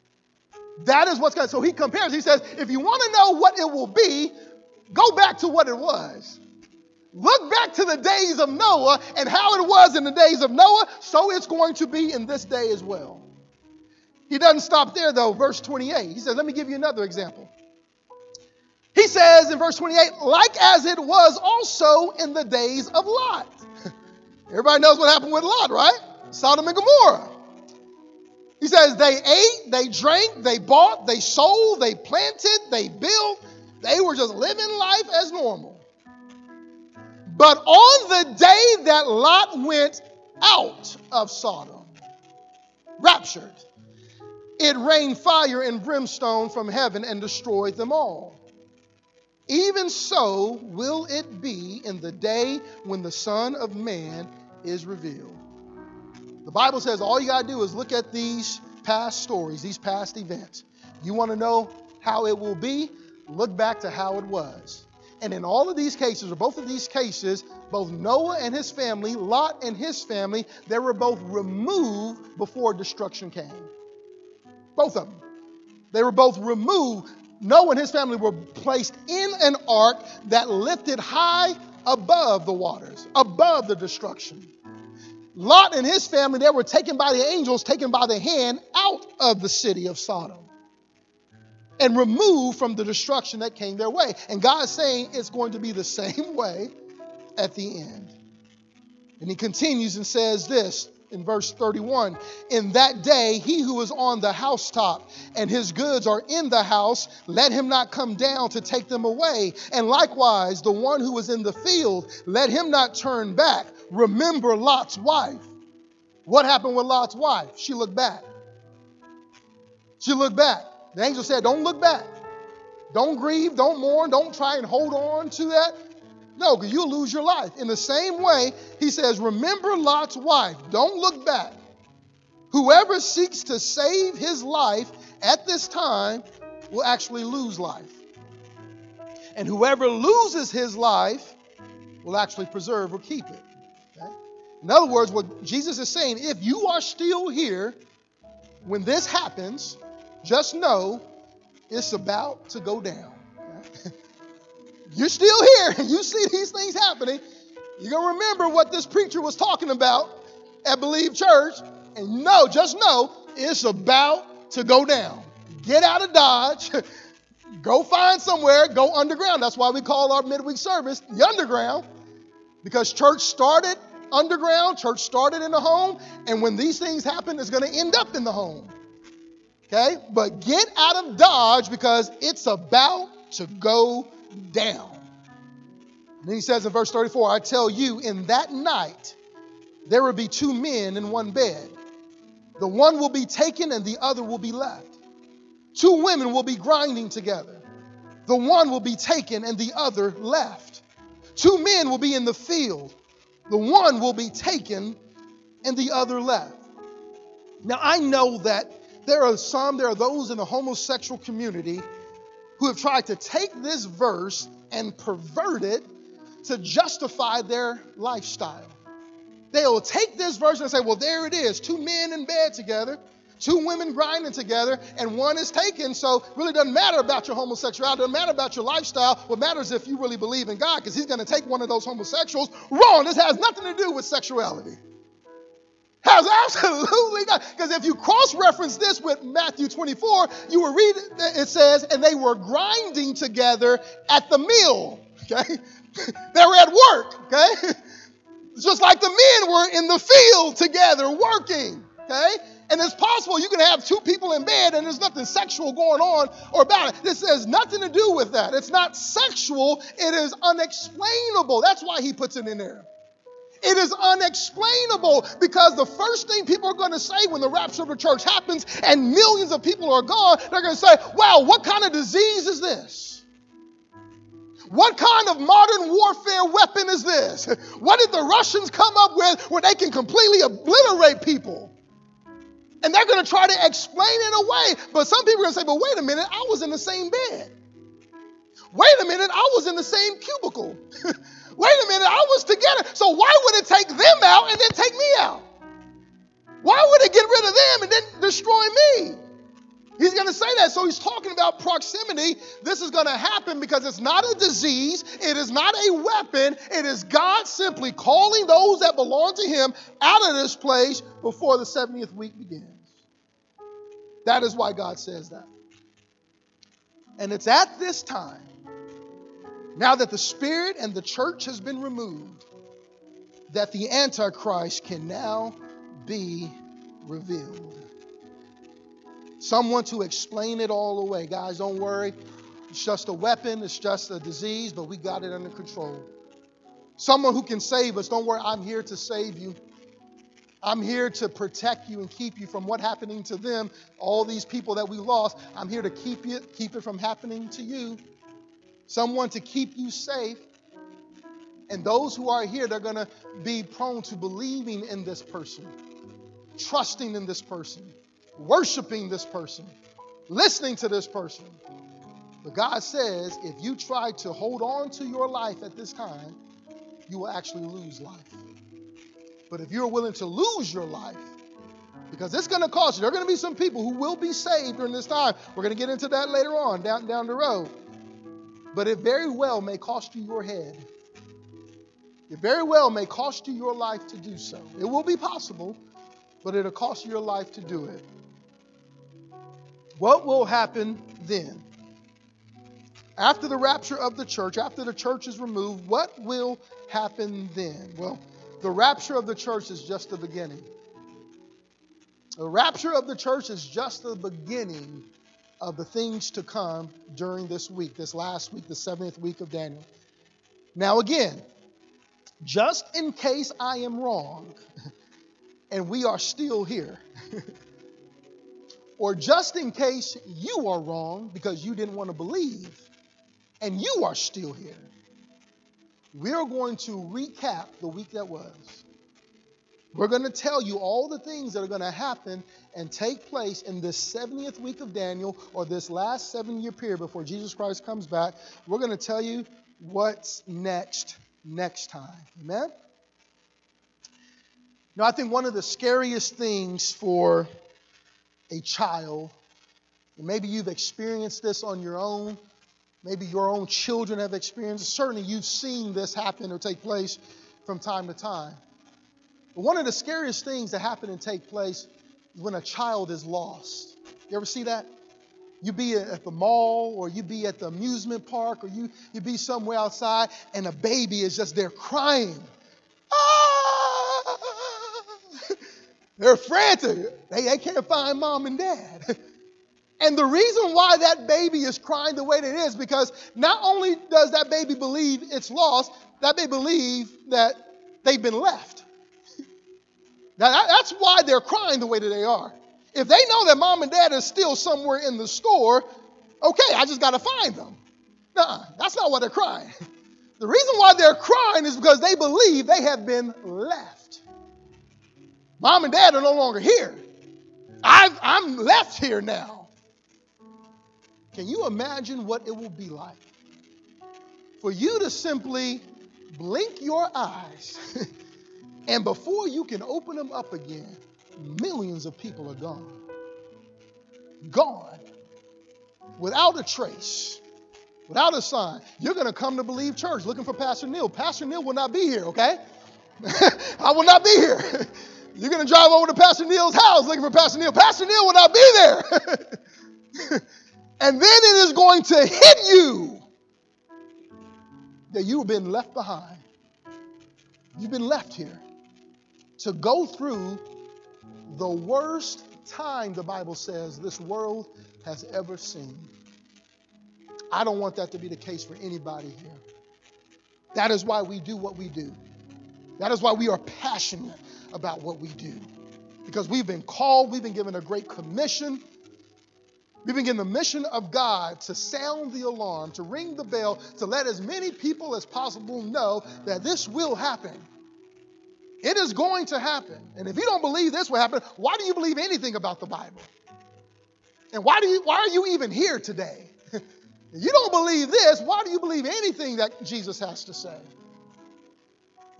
That is what's going to. So he compares. He says, if you want to know what it will be, go back to what it was. Look back to the days of Noah and how it was in the days of Noah. So it's going to be in this day as well. He doesn't stop there, though. Verse twenty-eight, he says, let me give you another example. He says in verse twenty-eight, like as it was also in the days of Lot. Everybody knows what happened with Lot, right? Sodom and Gomorrah. He says they ate, they drank, they bought, they sold, they planted, they built. They were just living life as normal. But on the day that Lot went out of Sodom, raptured, it rained fire and brimstone from heaven and destroyed them all. Even so will it be in the day when the Son of Man is revealed. The Bible says all you got to do is look at these past stories, these past events. You want to know how it will be? Look back to how it was. And in all of these cases, or both of these cases, both Noah and his family, Lot and his family, they were both removed before destruction came. Both of them. They were both removed. Noah and his family were placed in an ark that lifted high above the waters, above the destruction. Lot and his family, they were taken by the angels, taken by the hand out of the city of Sodom and removed from the destruction that came their way. And God is saying it's going to be the same way at the end. And he continues and says this in verse thirty-one. In that day, he who is on the housetop and his goods are in the house, let him not come down to take them away. And likewise, the one who is in the field, let him not turn back. Remember Lot's wife. What happened with Lot's wife? She looked back. She looked back. The angel said, don't look back. Don't grieve. Don't mourn. Don't try and hold on to that. No, because you'll lose your life. In the same way, he says, remember Lot's wife. Don't look back. Whoever seeks to save his life at this time will actually lose life. And whoever loses his life will actually preserve or keep it. Okay? In other words, what Jesus is saying, if you are still here when this happens, just know it's about to go down. Okay? You're still here and you see these things happening. You're going to remember what this preacher was talking about at Believe Church. And know, just know, it's about to go down. Get out of Dodge. Go find somewhere. Go underground. That's why we call our midweek service the underground. Because church started underground. Church started in the home. And when these things happen, it's going to end up in the home. Okay? But get out of Dodge because it's about to go down. And then he says in verse thirty-four, I tell you, in that night, there will be two men in one bed. The one will be taken and the other will be left. Two women will be grinding together. The one will be taken and the other left. Two men will be in the field. The one will be taken and the other left. Now, I know that There are some, there are those in the homosexual community who have tried to take this verse and pervert it to justify their lifestyle. They will take this verse and say, well, there it is. Two men in bed together, two women grinding together, and one is taken. So it really doesn't matter about your homosexuality. It doesn't matter about your lifestyle. What matters if you really believe in God, because he's going to take one of those homosexuals. Wrong. This has nothing to do with sexuality. Has absolutely not. Because if you cross-reference this with Matthew twenty-four, you will read it says, and they were grinding together at the meal. Okay? They were at work. Okay? Just like the men were in the field together working. Okay? And it's possible you can have two people in bed and there's nothing sexual going on or about it. This has nothing to do with that. It's not sexual. It is unexplainable. That's why he puts it in there. It is unexplainable because the first thing people are going to say when the rapture of the church happens and millions of people are gone, they're going to say, wow, what kind of disease is this? What kind of modern warfare weapon is this? What did the Russians come up with where they can completely obliterate people? And they're going to try to explain it away. But some people are going to say, but wait a minute, I was in the same bed. Wait a minute, I was in the same cubicle. Wait a minute, I was together. So why would it take them out and then take me out? Why would it get rid of them and then destroy me? He's going to say that. So he's talking about proximity. This is going to happen because it's not a disease. It is not a weapon. It is God simply calling those that belong to him out of this place before the seventieth week begins. That is why God says that. And it's at this time, now that the Spirit and the church has been removed, that the Antichrist can now be revealed. Someone to explain it all away. Guys, don't worry. It's just a weapon. It's just a disease, but we got it under control. Someone who can save us. Don't worry. I'm here to save you. I'm here to protect you and keep you from what happening to them. All these people that we lost. I'm here to keep it, keep it from happening to you. Someone to keep you safe. And those who are here, they're going to be prone to believing in this person, trusting in this person, worshiping this person, listening to this person. But God says, if you try to hold on to your life at this time, you will actually lose life. But if you're willing to lose your life, because it's going to cost you, there are going to be some people who will be saved during this time. We're going to get into that later on, down, down the road. But it very well may cost you your head. It very well may cost you your life to do so. It will be possible, but it'll cost you your life to do it. What will happen then? After the rapture of the church, after the church is removed, what will happen then? Well, the rapture of the church is just the beginning. The rapture of the church is just the beginning of the things to come during this week, this last week, the seventh week of Daniel. Now again, just in case I am wrong and we are still here, or just in case you are wrong because you didn't want to believe, and you are still here, we're going to recap the week that was. We're going to tell you all the things that are going to happen and take place in this seventieth week of Daniel, or this last seven-year period before Jesus Christ comes back. We're going to tell you what's next next time. Amen? Now, I think one of the scariest things for a child, and maybe you've experienced this on your own, maybe your own children have experienced it. Certainly you've seen this happen or take place from time to time. But one of the scariest things that happen and take place is when a child is lost. You ever see that? You be at the mall, or you be at the amusement park, or you, you be somewhere outside, and a baby is just there crying. Ah! They're frantic. They, they can't find mom and dad. And the reason why that baby is crying the way that it is, because not only does that baby believe it's lost, that they believe that they've been left. Now, that's why they're crying the way that they are. If they know that mom and dad is still somewhere in the store, okay, I just got to find them. Nah, that's not why they're crying. The reason why they're crying is because they believe they have been left. Mom and dad are no longer here. I've, I'm left here now. Can you imagine what it will be like for you to simply blink your eyes and before you can open them up again, millions of people are gone. Gone. Without a trace. Without a sign. You're going to come to Believe Church looking for Pastor Neil. Pastor Neil will not be here, okay? I will not be here. You're going to drive over to Pastor Neil's house looking for Pastor Neil. Pastor Neil will not be there. And then it is going to hit you that you've been left behind. You've been left here to go through the worst time, the Bible says, this world has ever seen. I don't want that to be the case for anybody here. That is why we do what we do. That is why we are passionate about what we do. Because we've been called, we've been given a great commission. We've been given the mission of God to sound the alarm, to ring the bell, to let as many people as possible know that this will happen. It is going to happen. And if you don't believe this will happen, why do you believe anything about the Bible? And why do you, why are you even here today? If you don't believe this, why do you believe anything that Jesus has to say?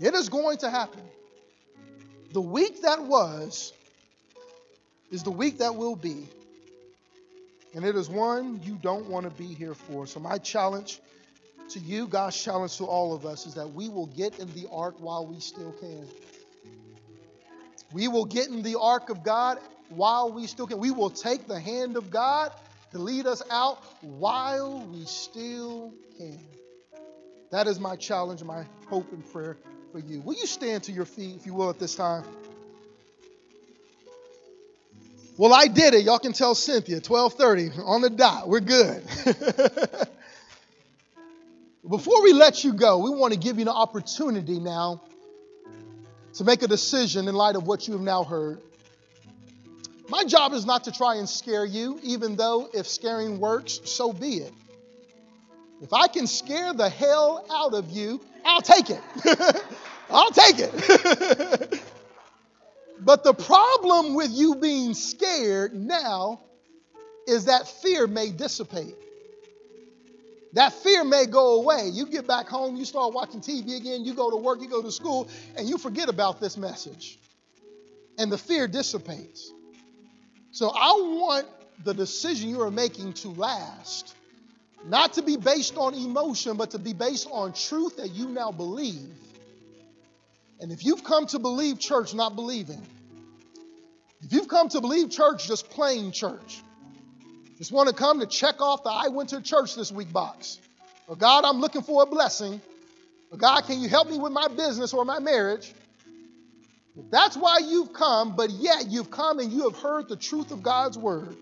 It is going to happen. The week that was is the week that will be. And it is one you don't want to be here for. So my challenge to you, God's challenge to all of us, is that we will get in the ark while we still can. We will get in the ark of God while we still can. We will take the hand of God to lead us out while we still can. That is my challenge, my hope and prayer for you. Will you stand to your feet, if you will, at this time? Well, I did it. Y'all can tell Cynthia, twelve thirty on the dot. We're good. Before we let you go, we want to give you an opportunity now to make a decision in light of what you have now heard. My job is not to try and scare you, even though if scaring works, so be it. If I can scare the hell out of you, I'll take it. I'll take it. But the problem with you being scared now is that fear may dissipate. That fear may go away. You get back home, you start watching T V again, you go to work, you go to school, and you forget about this message. And the fear dissipates. So I want the decision you are making to last, not to be based on emotion, but to be based on truth that you now believe. And if you've come to believe church, not believing. If you've come to believe church, just plain church. Just want to come to check off the I went to church this week box. Or God, I'm looking for a blessing. Or God, can you help me with my business or my marriage? If that's why you've come, but yet you've come and you have heard the truth of God's word.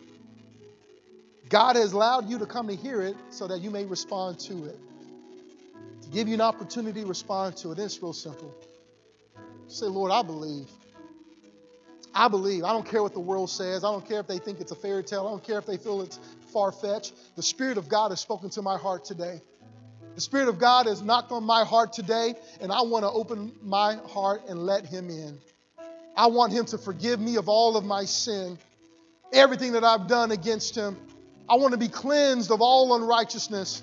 God has allowed you to come to hear it so that you may respond to it. To give you an opportunity to respond to it. It's real simple. Say, Lord, I believe. I believe. I don't care what the world says. I don't care if they think it's a fairy tale. I don't care if they feel it's far-fetched. The Spirit of God has spoken to my heart today. The Spirit of God has knocked on my heart today, and I want to open my heart and let Him in. I want Him to forgive me of all of my sin, everything that I've done against Him. I want to be cleansed of all unrighteousness.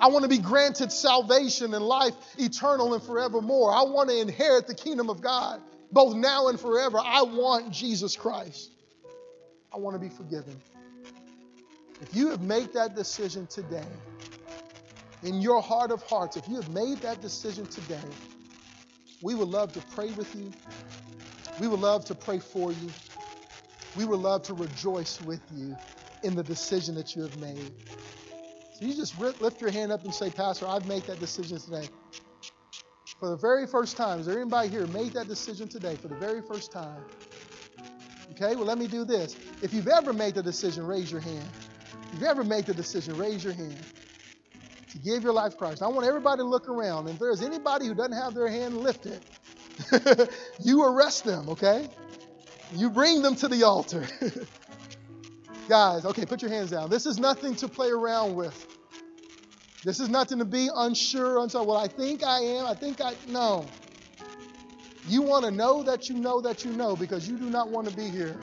I want to be granted salvation and life eternal and forevermore. I want to inherit the kingdom of God, both now and forever. I want Jesus Christ. I want to be forgiven. If you have made that decision today, in your heart of hearts, if you have made that decision today, we would love to pray with you. We would love to pray for you. We would love to rejoice with you in the decision that you have made. So you just lift your hand up and say, Pastor, I've made that decision today. For the very first time, is there anybody here who made that decision today for the very first time? Okay, well, let me do this. If you've ever made the decision, raise your hand. If you've ever made the decision, raise your hand to give your life to Christ. I want everybody to look around. And if there's anybody who doesn't have their hand lifted, you arrest them, okay? You bring them to the altar. Guys, okay, put your hands down. This is nothing to play around with. This is nothing to be unsure, unsure. Well, I think I am. I think I, no. You want to know that you know that you know, because you do not want to be here.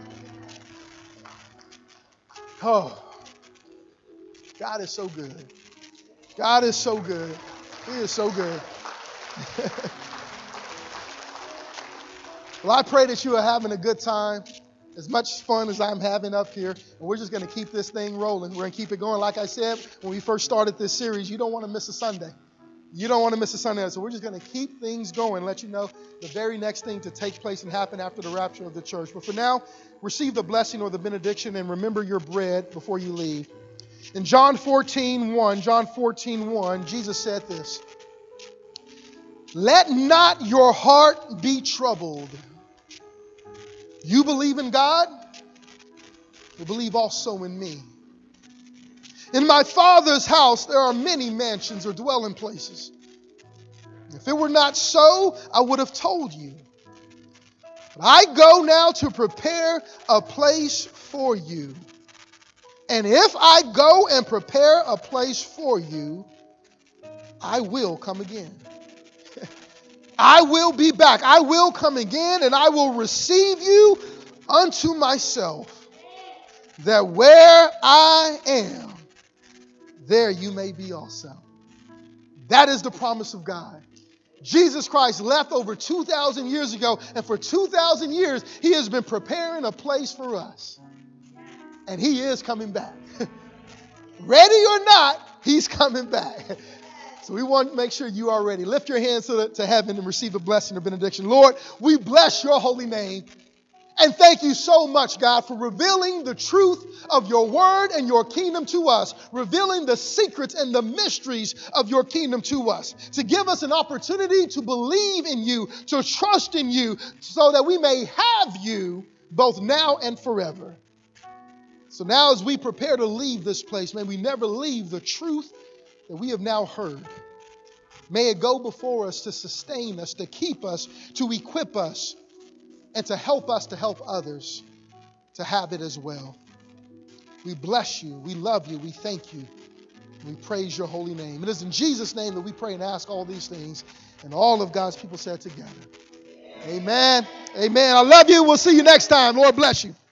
Oh, God is so good. God is so good. He is so good. Well, I pray that you are having a good time. As much fun as I'm having up here, and we're just going to keep this thing rolling. We're going to keep it going. Like I said, when we first started this series, you don't want to miss a Sunday. You don't want to miss a Sunday. So we're just going to keep things going, let you know the very next thing to take place and happen after the rapture of the church. But for now, receive the blessing or the benediction and remember your bread before you leave. In John fourteen one, John fourteen one, Jesus said this, "Let not your heart be troubled. You believe in God, you believe also in me. In my Father's house there are many mansions or dwelling places. If it were not so, I would have told you. But I go now to prepare a place for you. And if I go and prepare a place for you, I will come again." I will be back. I will come again and I will receive you unto myself, that where I am, there you may be also. That is the promise of God. Jesus Christ left over two thousand years ago, and for two thousand years, he has been preparing a place for us. And he is coming back. Ready or not, he's coming back. So we want to make sure you are ready. Lift your hands to, the, to heaven and receive a blessing or benediction. Lord, we bless your holy name. And thank you so much, God, for revealing the truth of your word and your kingdom to us. Revealing the secrets and the mysteries of your kingdom to us. To give us an opportunity to believe in you, to trust in you, so that we may have you both now and forever. So now as we prepare to leave this place, may we never leave the truth that we have now heard. May it go before us to sustain us, to keep us, to equip us, and to help us to help others to have it as well. We bless you. We love you. We thank you. We praise your holy name. It is in Jesus' name that we pray and ask all these things. And all of God's people said together, amen. Amen. I love you. We'll see you next time. Lord bless you.